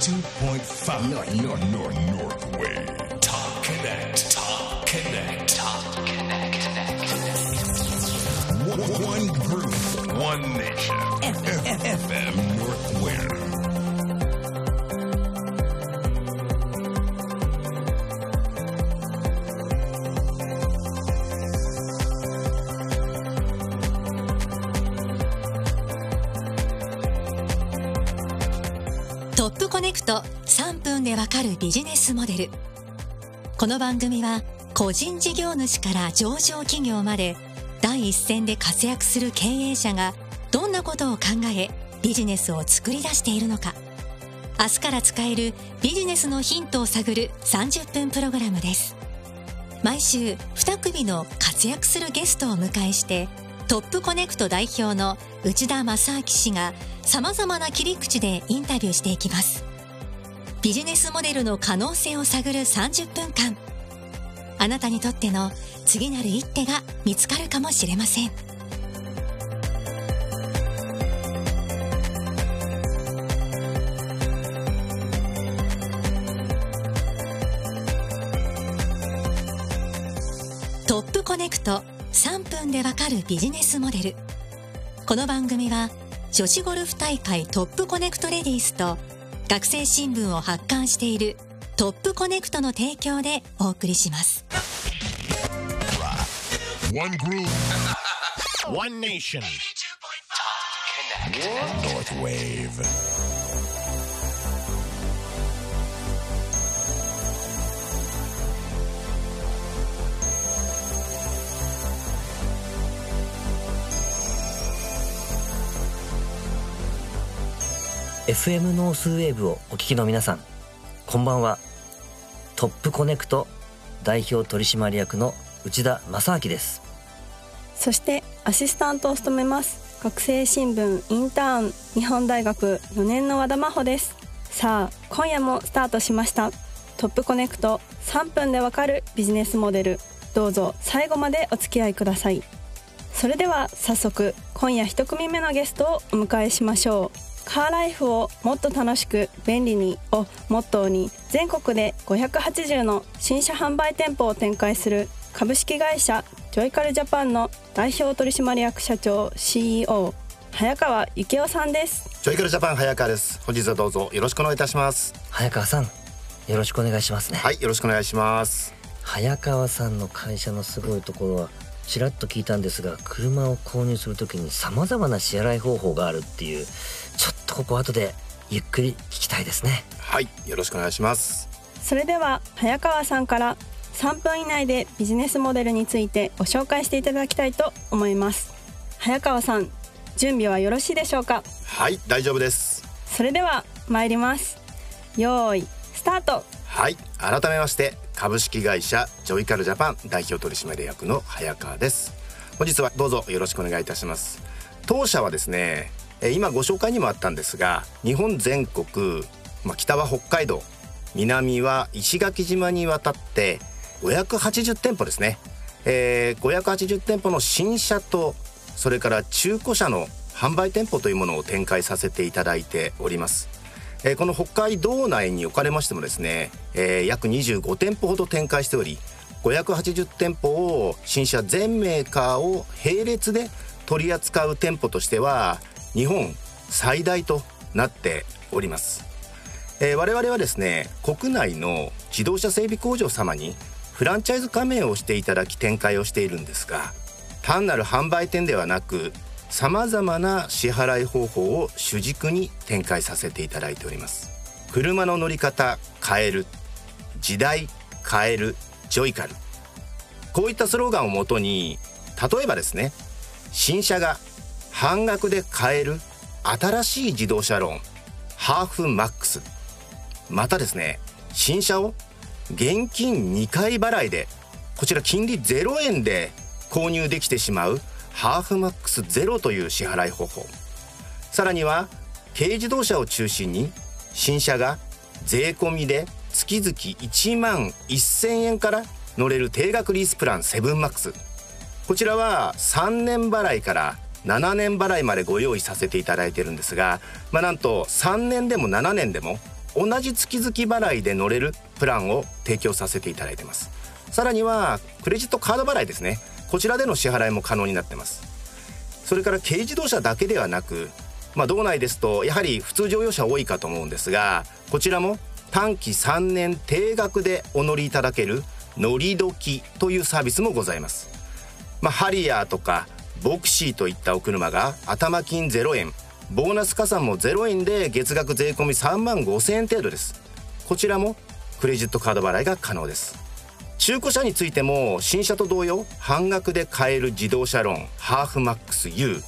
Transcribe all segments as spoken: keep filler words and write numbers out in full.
はちじゅうにてんご North North Northway Top Connect Top Connect Top Connect Connect One Group One Nation エフエム Northway。トップコネクトさんぷんでわかるビジネスモデル。この番組は個人事業主から上場企業まで第一線で活躍する経営者がどんなことを考えビジネスを作り出しているのか、明日から使えるビジネスのヒントを探るさんじゅっぷんプログラムです。毎週に組の活躍するゲストをお迎えして、トップコネクト代表の内田正明氏が様々な切り口でインタビューしていきます。ビジネスモデルの可能性を探るさんじゅっぷんかん。あなたにとっての次なる一手が見つかるかもしれません。トップコネクトさんぷんでわかるビジネスモデル。この番組は女子ゴルフ大会トップコネクトレディースと学生新聞を発刊しているトップコネクトの提供でお送りします。 One group, one nation. North Wave。エフエム ノースウェーブをお聞きの皆さん、こんばんは。トップコネクト代表取締役の内田正明です。そしてアシスタントを務めます学生新聞インターン日本大学よねんの和田真帆です。さあ、今夜もスタートしました。トップコネクトさんぷんでわかるビジネスモデル、どうぞ最後までお付き合いください。それでは早速、今夜いち組目のゲストをお迎えしましょう。カーライフをもっと楽しく便利にをモットーに、全国でごひゃくはちじゅうの新車販売店舗を展開する株式会社ジョイカルジャパンの代表取締役社長 シーイーオー 早川幸雄さんです。ジョイカルジャパン早川です。本日はどうぞよろしくお願いいたします。早川さん、よろしくお願いしますね。はい、よろしくお願いします。早川さんの会社のすごいところはちらっと聞いたんですが、車を購入するときに様々な支払い方法があるっていう、ちょっとここ後でゆっくり聞きたいですね。はい、よろしくお願いします。それでは早川さんからさんぷん以内でビジネスモデルについてご紹介していただきたいと思います。早川さん、準備はよろしいでしょうか？はい、大丈夫です。それでは参ります。よーいスタート。はい、改めまして株式会社ジョイカルジャパン代表取締役の早川です。本日はどうぞよろしくお願いいたします。当社はですね、今ご紹介にもあったんですが、日本全国、まあ、北は北海道、南は石垣島に渡ってごひゃくはちじゅう店舗ですね、えー、ごひゃくはちじゅう店舗の新車と、それから中古車の販売店舗というものを展開させていただいております。えー、この北海道内におかれましてもですね、えー、約にじゅうご店舗ほど展開しており、ごひゃくはちじゅう店舗を新車全メーカーを並列で取り扱う店舗としては日本最大となっております。えー、我々はですね、国内の自動車整備工場様にフランチャイズ加盟をしていただき展開をしているんですが、単なる販売店ではなくさまざまな支払い方法を主軸に展開させていただいております。車の乗り方変える、時代変える、ジョイカル、こういったスローガンをもとに、例えばですね、新車が半額で買える新しい自動車ローンハーフマックス、またですね、新車を現金にかい払いで、こちら金利ゼロえんで購入できてしまうハーフマックスゼロという支払い方法、さらには軽自動車を中心に新車が税込みで月々いちまんせんえんから乗れる定額リースプラン セブンマックス、 こちらはさんねん払いからななねん払いまでご用意させていただいているんですが、まあ、なんとさんねんでもななねんでも同じ月々払いで乗れるプランを提供させていただいてます。さらにはクレジットカード払いですね、こちらでの支払いも可能になってます。それから軽自動車だけではなく、まあ、道内ですとやはり普通乗用車多いかと思うんですが、こちらも短期さんねん定額でお乗りいただける乗り時というサービスもございます。まあ、ハリアーとかボクシーといったお車が頭金ゼロえん、ボーナス加算もゼロえんで月額税込みさんまんごせんえん程度です。こちらもクレジットカード払いが可能です。中古車についても新車と同様半額で買える自動車ローンハーフマックス U、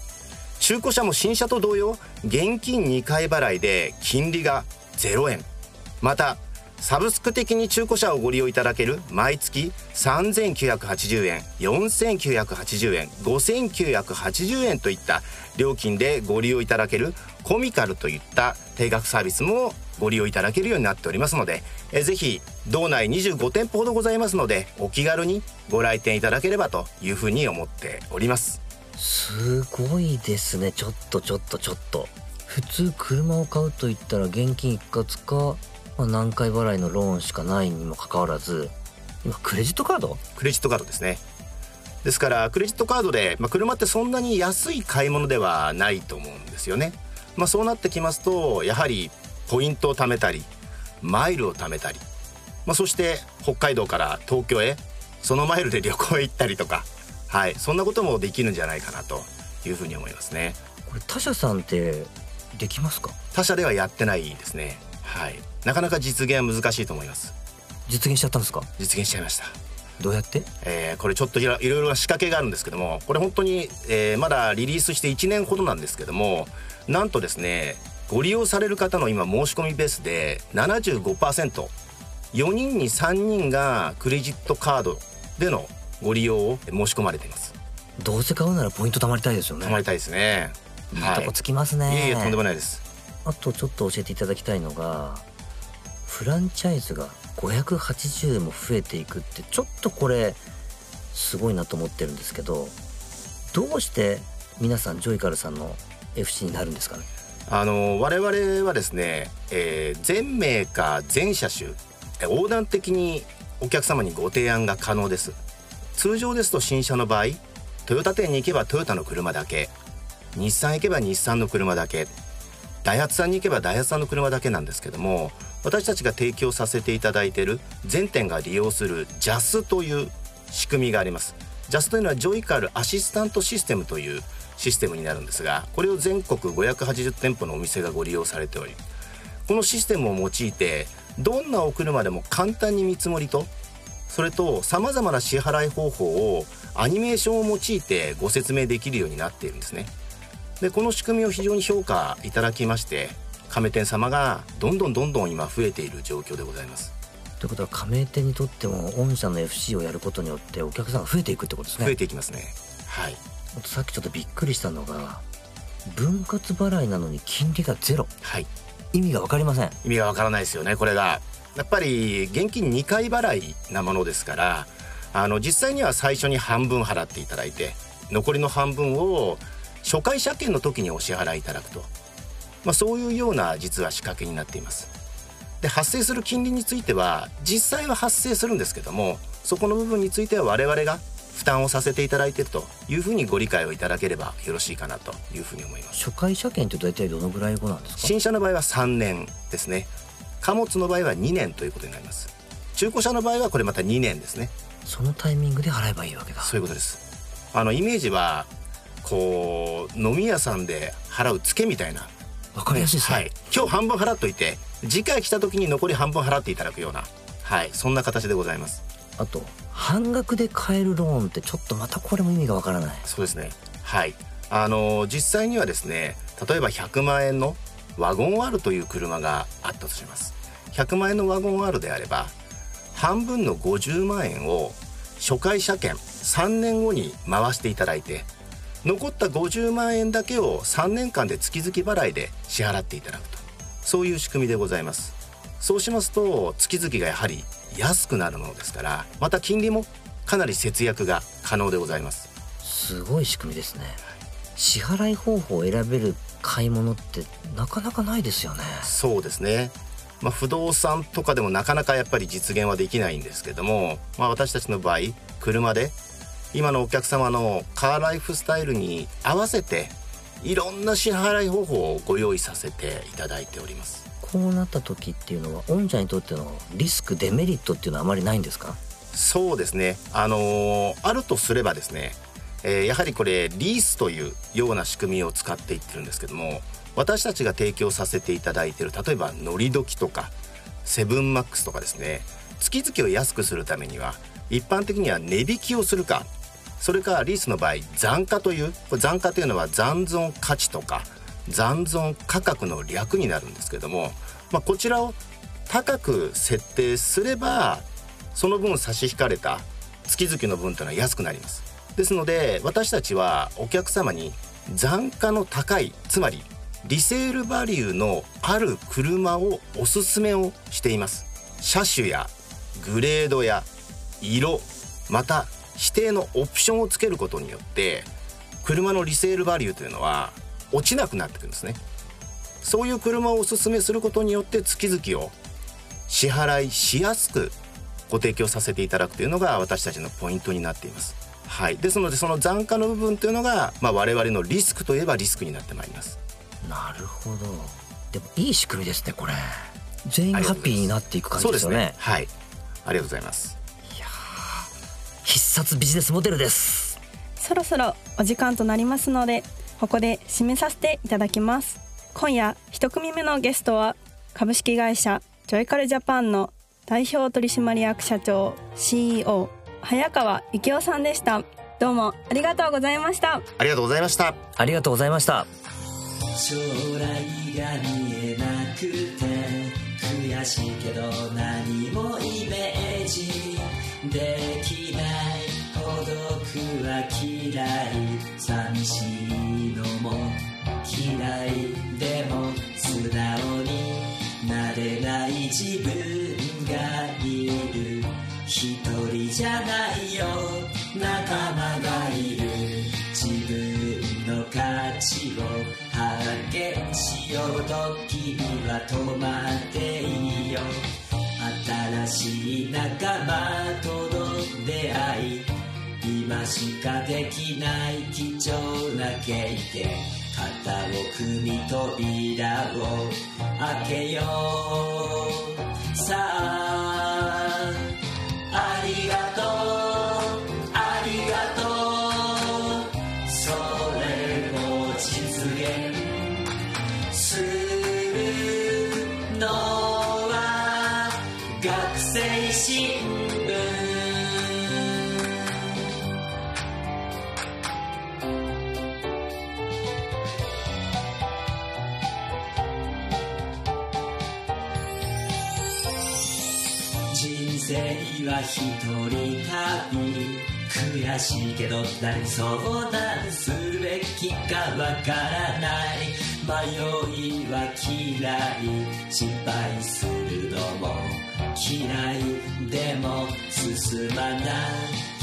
中古車も新車と同様現金にかい払いで金利がゼロえん、またサブスク的に中古車をご利用いただける毎月さんぜんきゅうひゃくはちじゅうえん、よんせんきゅうひゃくはちじゅうえん、ごせんきゅうひゃくはちじゅうえんといった料金でご利用いただけるコミカルといった定額サービスもご利用いただけるようになっておりますので、えぜひ道内にじゅうごてんぽほどございますのでお気軽にご来店いただければというふうに思っております。すごいですね。ちょっとちょっとちょっと普通車を買うといったら現金一括か何回払いのローンしかないにもかかわらず、今クレジットカードクレジットカードですね。ですからクレジットカードで、まあ、車ってそんなに安い買い物ではないと思うんですよね。まあ、そうなってきますとやはりポイントを貯めたりマイルを貯めたり、まあ、そして北海道から東京へそのマイルで旅行へ行ったりとか、はい、そんなこともできるんじゃないかなというふうに思いますね。これ他社さんってできますか？他社ではやってないですね。はい、なかなか実現は難しいと思います。実現しちゃったんですか？実現しちゃいました。どうやって、えー、これちょっといろいろな仕掛けがあるんですけども、これ本当に、えー、まだリリースしていちねんほどなんですけども、なんとですねご利用される方の今申し込みベースで ななじゅうごパーセント、 よにんにさんにんがクレジットカードでのご利用を申し込まれています。どうせ買うならポイント貯まりたいですよね。貯まりたいですね。いいとこつきますね。はい、いやいやとんでもないです。あとちょっと教えていただきたいのが、フランチャイズがごひゃくはちじゅうも増えていくってちょっとこれすごいなと思ってるんですけど、どうして皆さんジョイカルさんの エフシー になるんですかね。あの我々はですね、えー、全メーカー全車種横断的にお客様にご提案が可能です。通常ですと新車の場合トヨタ店に行けばトヨタの車だけ、日産行けば日産の車だけ、ダイハツさんに行けばダイハツさんの車だけなんですけども、私たちが提供させていただいている全店が利用する ジャス という仕組みがあります。 ジャス というのはジョイカルアシスタントシステムというシステムになるんですが、これを全国ごひゃくはちじゅうてんぽのお店がご利用されており、このシステムを用いてどんなお車でも簡単に見積もりと、それとさまざまな支払い方法をアニメーションを用いてご説明できるようになっているんですね。でこの仕組みを非常に評価いただきまして、加盟店様がどんどんどんどん今増えている状況でございます。ということは加盟店にとっても御社の エフシー をやることによってお客さんが増えていくってことですね。増えていきますね。はい、あとさっきちょっとびっくりしたのが分割払いなのに金利がゼロ、はい、意味が分かりません。意味が分からないですよね。これがやっぱり現金にかい払いなものですから、あの実際には最初に半分払っていただいて残りの半分を初回車検の時にお支払いいただくと、まあ、そういうような実は仕掛けになっています。で発生する金利については実際は発生するんですけども、そこの部分については我々が負担をさせていただいているというふうにご理解をいただければよろしいかなというふうに思います。初回車検って大体どのぐらい後なんですか？新車の場合はさんねんですね。貨物の場合はにねんということになります。中古車の場合はこれまたにねんですね。そのタイミングで払えばいいわけだ。そういうことです。あのイメージはこう飲み屋さんで払うツケみたいな、わかりやすいですね。はい、今日半分払っといて次回来た時に残り半分払っていただくような、はい、そんな形でございます。あと半額で買えるローンってちょっとまたこれも意味がわからない。そうですね。はい、あの実際にはですね、例えばひゃくまんえんのワゴン R という車があったとします。ひゃくまんえんのワゴン R であれば半分のごじゅうまんえんを初回車検さんねんごに回していただいて、残ったごじゅうまんえんだけをさんねんかんで月々払いで支払っていただくと、そういう仕組みでございます。そうしますと月々がやはり安くなるものですから、また金利もかなり節約が可能でございます。すごい仕組みですね。支払い方法を選べる買い物ってなかなかないですよね。そうですね。まあ、不動産とかでもなかなかやっぱり実現はできないんですけども、まあ、私たちの場合車で今のお客様のカーライフスタイルに合わせていろんな支払い方法をご用意させていただいております。こうなった時っていうのは御社にとってのリスクデメリットっていうのはあまりないんですか？そうですね、あのー、あるとすればですね、えー、やはりこれリースというような仕組みを使っていってるんですけども、私たちが提供させていただいている例えば乗り時とか セブンマックス とかですね、月々を安くするためには一般的には値引きをするか、それからリースの場合残価という、これ残価というのは残存価値とか残存価格の略になるんですけども、まあ、こちらを高く設定すればその分差し引かれた月々の分というのは安くなります。ですので私たちはお客様に残価の高い、つまりリセールバリューのある車をおすすめをしています。車種やグレードや色、また指定のオプションをつけることによって車のリセールバリューというのは落ちなくなってくるんですね。そういう車をおすすめすることによって月々を支払いしやすくご提供させていただくというのが私たちのポイントになっています。はい、ですのでその残価の部分というのが、まあ、我々のリスクといえばリスクになってまいります。なるほど。でもいい仕組みですね。これ全員ハッピーになっていく感じですよね。そうですね、はい、ありがとうございます。いやー、必殺ビジネスモデルです。そろそろお時間となりますのでここで締めさせていただきます。今夜一組目のゲストは株式会社ジョイカルジャパンの代表取締役社長 シーイーオー 早川幸雄さんでした。どうもありがとうございました。ありがとうございました。ありがとうございました。将来が見えなくて悔しいけど何もイメージできない孤独は嫌い、寂しいのも嫌い、でも素直になれない自分がいる、一人じゃないよ仲間がいる、自分の価値を発見しようと君は止まっていいよ、新しい仲間との出会い、今しかできない貴重な経験、肩を組み扉を開けよう、さあありがとうありがとう一人旅、悔しいけど何相談すべきかわからない、迷いは嫌い、失敗するのも嫌い、でも進まな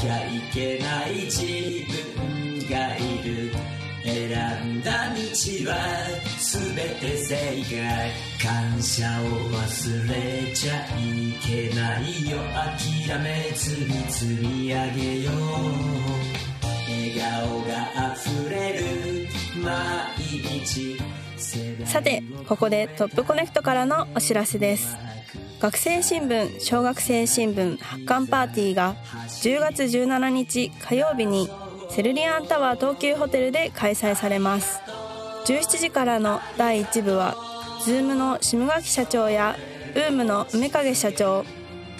きゃいけない自分がいる、選んだ道は全て正解、感謝を忘れちゃいけないよ、諦めずに積み上げよう、笑顔があふれる毎日。さてここでトップコネクトからのお知らせです。学生新聞小学生新聞発刊パーティーがじゅうがつじゅうしちにち火曜日にセルリアンタワー東急ホテルで開催されます。じゅうしちじからのだいいちぶは Zoom の下垣社長や ブーム の梅影社長、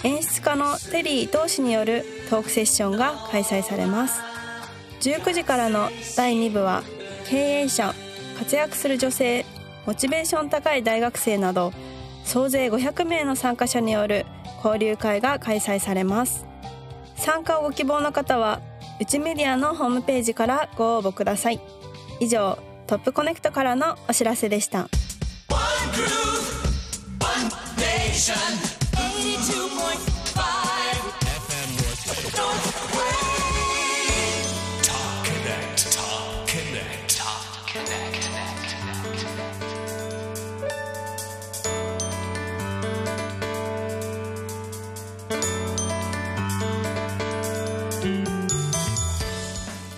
演出家のテリー投手によるトークセッションが開催されます。じゅうくじからのだいにぶは経営者、活躍する女性、モチベーション高い大学生など総勢ごひゃくめいの参加者による交流会が開催されます。参加をご希望の方はうちメディアのホームページからご応募ください。以上、トップコネクトからのお知らせでした。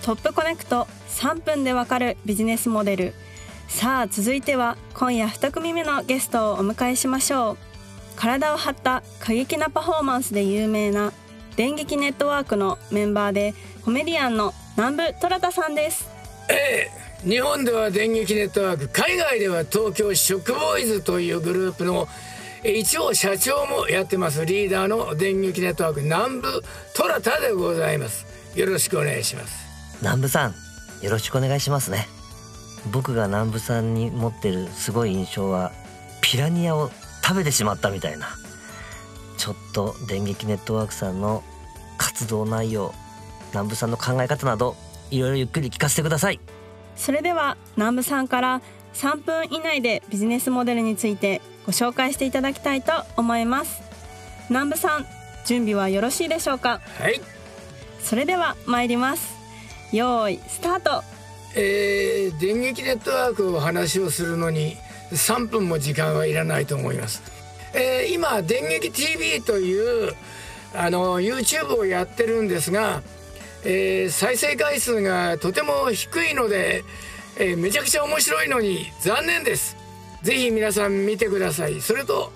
トップコネクトさんぷんでわかるビジネスモデル。さあ続いては今夜に組目のゲストをお迎えしましょう。体を張った過激なパフォーマンスで有名な電撃ネットワークのメンバーでコメディアンの南部虎太さんです。ええ、日本では電撃ネットワーク、海外では東京ショックボーイズというグループの一応社長もやってます。リーダーの電撃ネットワーク南部虎太でございます。よろしくお願いします。南部さん、よろしくお願いしますね。僕が南部さんに持ってるすごい印象は、ピラニアを食べてしまったみたいな。ちょっと電撃ネットワークさんの活動内容、南部さんの考え方など、いろいろゆっくり聞かせてください。それでは南部さんからさんぷん以内でビジネスモデルについてご紹介していただきたいと思います。南部さん、準備はよろしいでしょうか？はい。それでは参ります。よーい、スタート。えー、電撃ネットワークを話をするのにさんぷんも時間はいらないと思います。えー、今電撃 ティーブイ というあの YouTube をやってるんですが、えー、再生回数がとても低いので、えー、めちゃくちゃ面白いのに残念です。ぜひ皆さん見てください。それと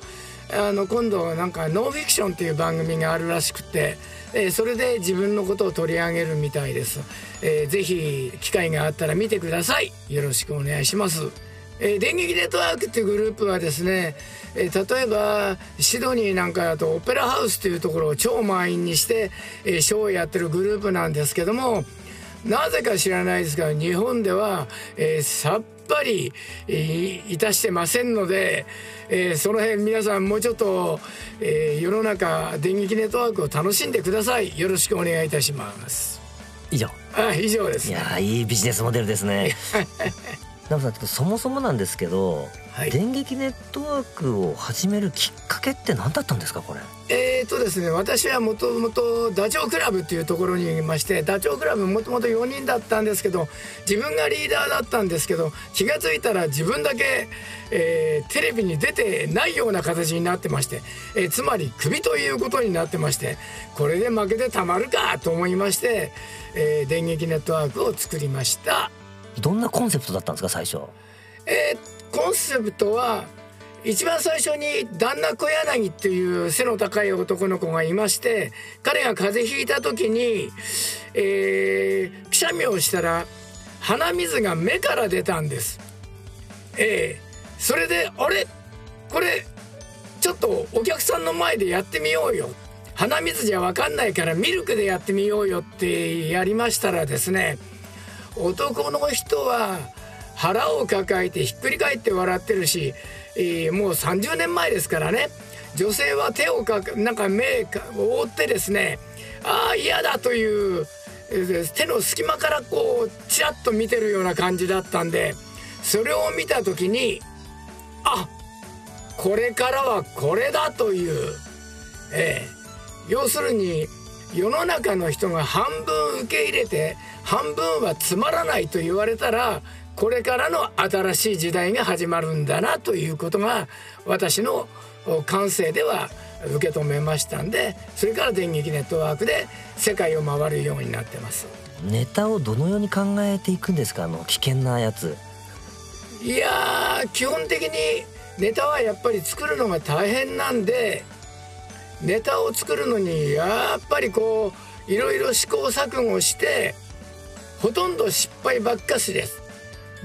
あの今度なんかノンフィクションっていう番組があるらしくて、えー、それで自分のことを取り上げるみたいです。えー、ぜひ機会があったら見てください。よろしくお願いします。えー、電撃ネットワークっていうグループはですね、えー、例えばシドニーなんかだとオペラハウスというところを超満員にして、えー、ショーをやってるグループなんですけども、なぜか知らないですが日本では、えー、さっぱり、えー、いたしてませんので、えー、その辺皆さんもうちょっと、えー、世の中電撃ネットワークを楽しんでください。よろしくお願いいたします。以上。あ、以上です。いや、いいビジネスモデルですね。南部さん、そもそもなんですけど、はい、電撃ネットワークを始めるきっかけって何だったんですか、これ。えーっとですね、私はもともとダチョウ倶楽部っていうところにいまして、ダチョウ倶楽部もともとよにんだったんですけど、自分がリーダーだったんですけど、気がついたら自分だけ、えー、テレビに出てないような形になってまして、えー、つまりクビということになってまして、これで負けてたまるかと思いまして、えー、電撃ネットワークを作りました。どんなコンセプトだったんですか、最初。えー、コンセプトは一番最初に旦那小柳っていう背の高い男の子がいまして、彼が風邪ひいた時に、えー、くしゃみをしたら鼻水が目から出たんです。えー、それであれ、これちょっとお客さんの前でやってみようよ、鼻水じゃ分かんないからミルクでやってみようよってやりましたらですね、男の人は腹を抱えてひっくり返って笑ってるし、えー、もうさんじゅうねんまえですからね。女性は手をかなんか目を覆ってですね、ああ嫌だという手の隙間からこうちらっと見てるような感じだったんで、それを見た時に、あ、これからはこれだという、えー、要するに世の中の人が半分受け入れて半分はつまらないと言われたら、これからの新しい時代が始まるんだなということが私の感性では受け止めましたんで、それから電撃ネットワークで世界を回るようになってます。ネタをどのように考えていくんですか、あの危険なやつ。いやー、基本的にネタはやっぱり作るのが大変なんで、ネタを作るのにやっぱりこういろいろ試行錯誤して、ほとんど失敗ばっかしです。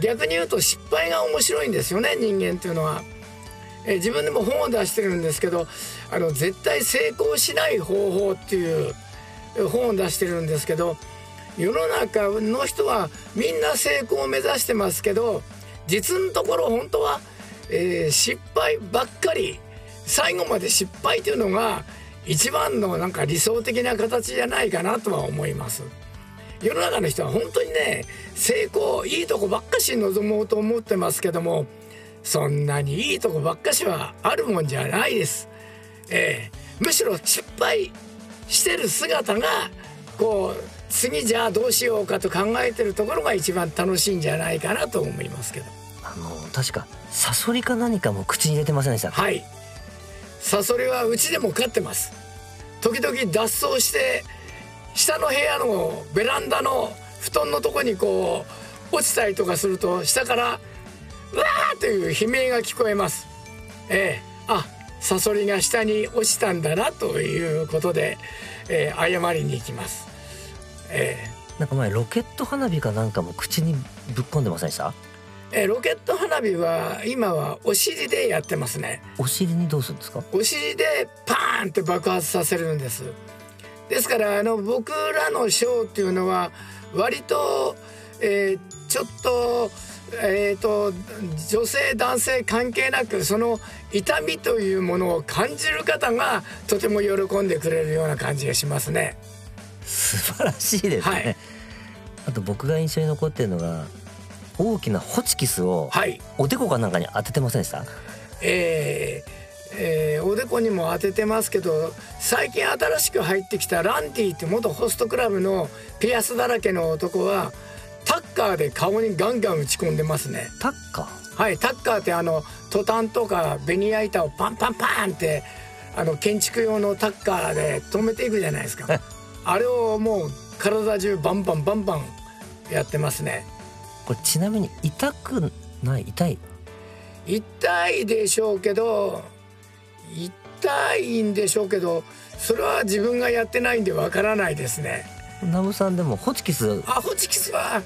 逆に言うと失敗が面白いんですよね、人間というのは。え自分でも本を出してるんですけど、あの絶対成功しない方法っていう本を出してるんですけど、世の中の人はみんな成功を目指してますけど、実のところ本当は、えー、失敗ばっかり、最後まで失敗というのが一番のなんか理想的な形じゃないかなとは思います。世の中の人は本当にね、成功、いいとこばっかし望もうと思ってますけども、そんなにいいとこばっかしはあるもんじゃないです。えー、むしろ失敗してる姿がこう次じゃあどうしようかと考えてるところが一番楽しいんじゃないかなと思いますけど。あの確かサソリか何かも口に入れてませんでしたか？はい、サソリはうちでも飼ってます。時々脱走して下の部屋のベランダの布団のとこにこう落ちたりとかすると下から「うわー!」という悲鳴が聞こえます。えー、あ、サソリが下に落ちたんだなということで、えー、謝りに行きます。えー、なんか前ロケット花火かなんかも口にぶっ込んでませんでした？えー、ロケット花火は今はお尻でやってますね。お尻にどうするんですか？お尻でパーンって爆発させるんです。ですからあの僕らのショーっていうのは割と、えー、ちょっとえーと女性男性関係なくその痛みというものを感じる方がとても喜んでくれるような感じがしますね。素晴らしいですね、はい、あと僕が印象に残ってるのが大きなホチキスをおでこかなんかに当ててませんでした、はい、えーえー、おでこにも当ててますけど、最近新しく入ってきたランディって元ホストクラブのピアスだらけの男はタッカーで顔にガンガン打ち込んでますね。タッカー、はい、タッカーってあのトタンとかベニヤ板をパンパンパンってあの建築用のタッカーで止めていくじゃないですか。あれをもう体中バンバンバンバンやってますね。これちなみに痛くない？痛い？痛いでしょうけど、痛いんでしょうけど、それは自分がやってないんでわからないですね。ナムさんでもホチキス、あ、ホチキスは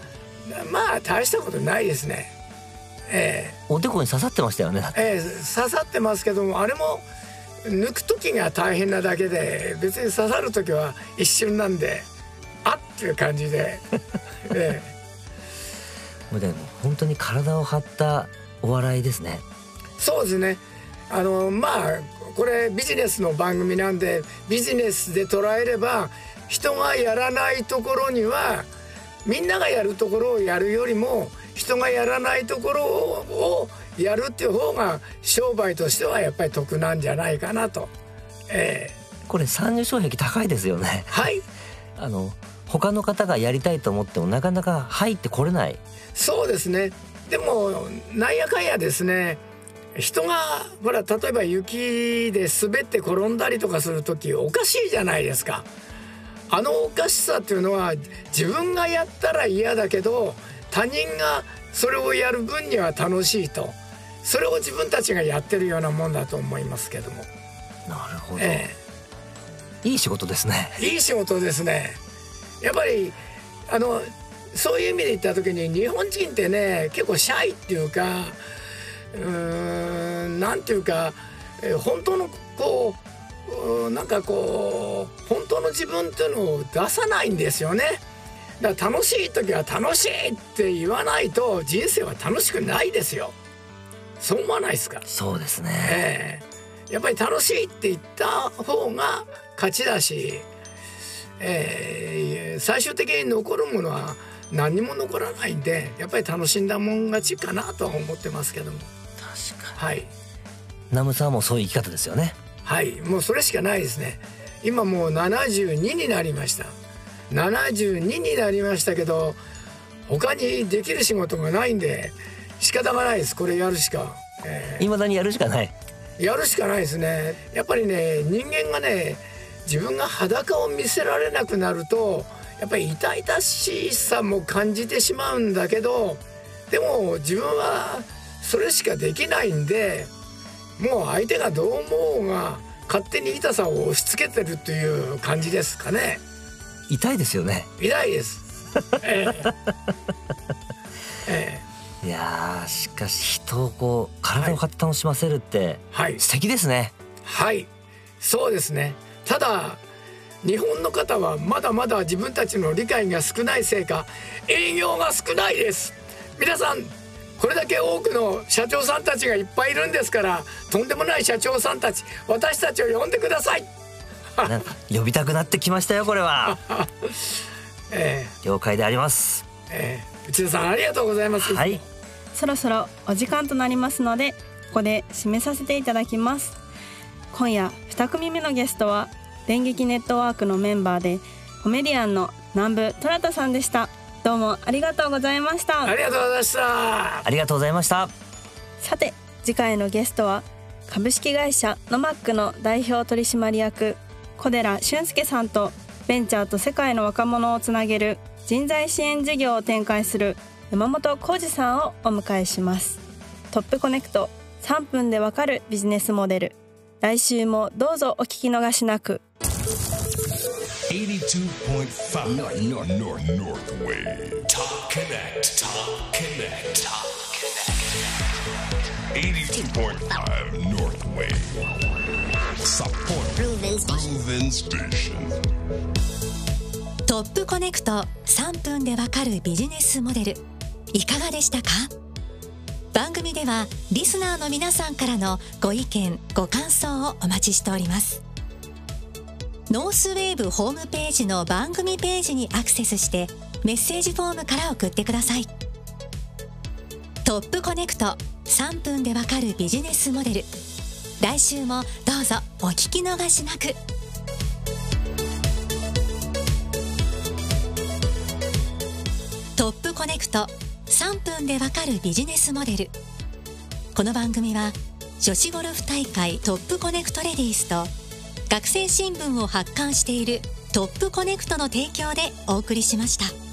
まあ大したことないですね。えー、おでこに刺さってましたよね。えー、刺さってますけども、あれも抜く時が大変なだけで、別に刺さる時は一瞬なんで、あっっていう感じで。えー、もうでも本当に体を張ったお笑いですね。そうですね。あのまあこれビジネスの番組なんで、ビジネスで捉えれば人がやらないところにはみんながやるところをやるよりも人がやらないところをやるっていう方が商売としてはやっぱり得なんじゃないかなと、えー、これ参入障壁高いですよね。はいあの他の方がやりたいと思ってもなかなか入ってこれない。そうですね。でもなんやかんやですね、人がほら例えば雪で滑って転んだりとかする時おかしいじゃないですか。あのおかしさっていうのは自分がやったら嫌だけど、他人がそれをやる分には楽しいと、それを自分たちがやってるようなもんだと思いますけども。なるほど、ええ、いい仕事ですね。いい仕事ですね。やっぱりあのそういう意味で言った時に日本人ってね、結構シャイっていうか、うーん、なんていうか、えー、本当のこうなんかこう本当の自分っていうのを出さないんですよね。だから楽しい時は楽しいって言わないと人生は楽しくないですよ。そう思わないですか？そうですね、えー、やっぱり楽しいって言った方が勝ちだし、えー、最終的に残るものは何にも残らないんで、やっぱり楽しんだもん勝ちかなとは思ってますけども。確かに、はい、ナムさんもそういう生き方ですよね。はい、もうそれしかないですね。今もうななじゅうにになりました。ななじゅうにになりましたけど、他にできる仕事がないんで仕方がないです。これやるしか、えー、未だにやるしかない、やるしかないですね。やっぱりね、人間がね、自分が裸を見せられなくなるとやっぱり痛々しさも感じてしまうんだけど、でも自分はそれしかできないんで、もう相手がどう思おうが勝手に痛さを押し付けてるという感じですかね。痛いですよね。痛いです。えーえー、いやー、しかし人をこう体を張って楽しませるって、はい、素敵ですね。はい、そうですね。ただ日本の方はまだまだ自分たちの理解が少ないせいか営業が少ないです。皆さん、これだけ多くの社長さんたちがいっぱいいるんですから、とんでもない社長さんたち、私たちを呼んでください。なんか呼びたくなってきましたよ、これは。、えー、了解であります、えー、内田さん、ありがとうございます。はい、そろそろお時間となりますので、ここで締めさせていただきます。今夜に組目のゲストは電撃ネットワークのメンバーでコメディアンの南部虎太さんでした。どうもありがとうございました。ありがとうございました。ありがとうございました。さて、次回のゲストは株式会社ナムエックスの代表取締役小寺俊介さんと、ベンチャーと世界の若者をつなげる人材支援事業を展開する山本浩二さんをお迎えします。トップコネクトさんぷんでわかるビジネスモデル、来週もどうぞお聞き逃しなく。トップコネクトさんぷんでわかるビジネスモデル、いかがでしたか？番組ではリスナーの皆さんからのご意見ご感想をお待ちしております。ノースウェーブホームページの番組ページにアクセスしてメッセージフォームから送ってください。トップコネクトさんぷんでわかるビジネスモデル、来週もどうぞお聞き逃しなく。トップコネクトさんぷんでわかるビジネスモデル。この番組は女子ゴルフ大会トップコネクトレディースと学生新聞を発刊しているトップコネクトの提供でお送りしました。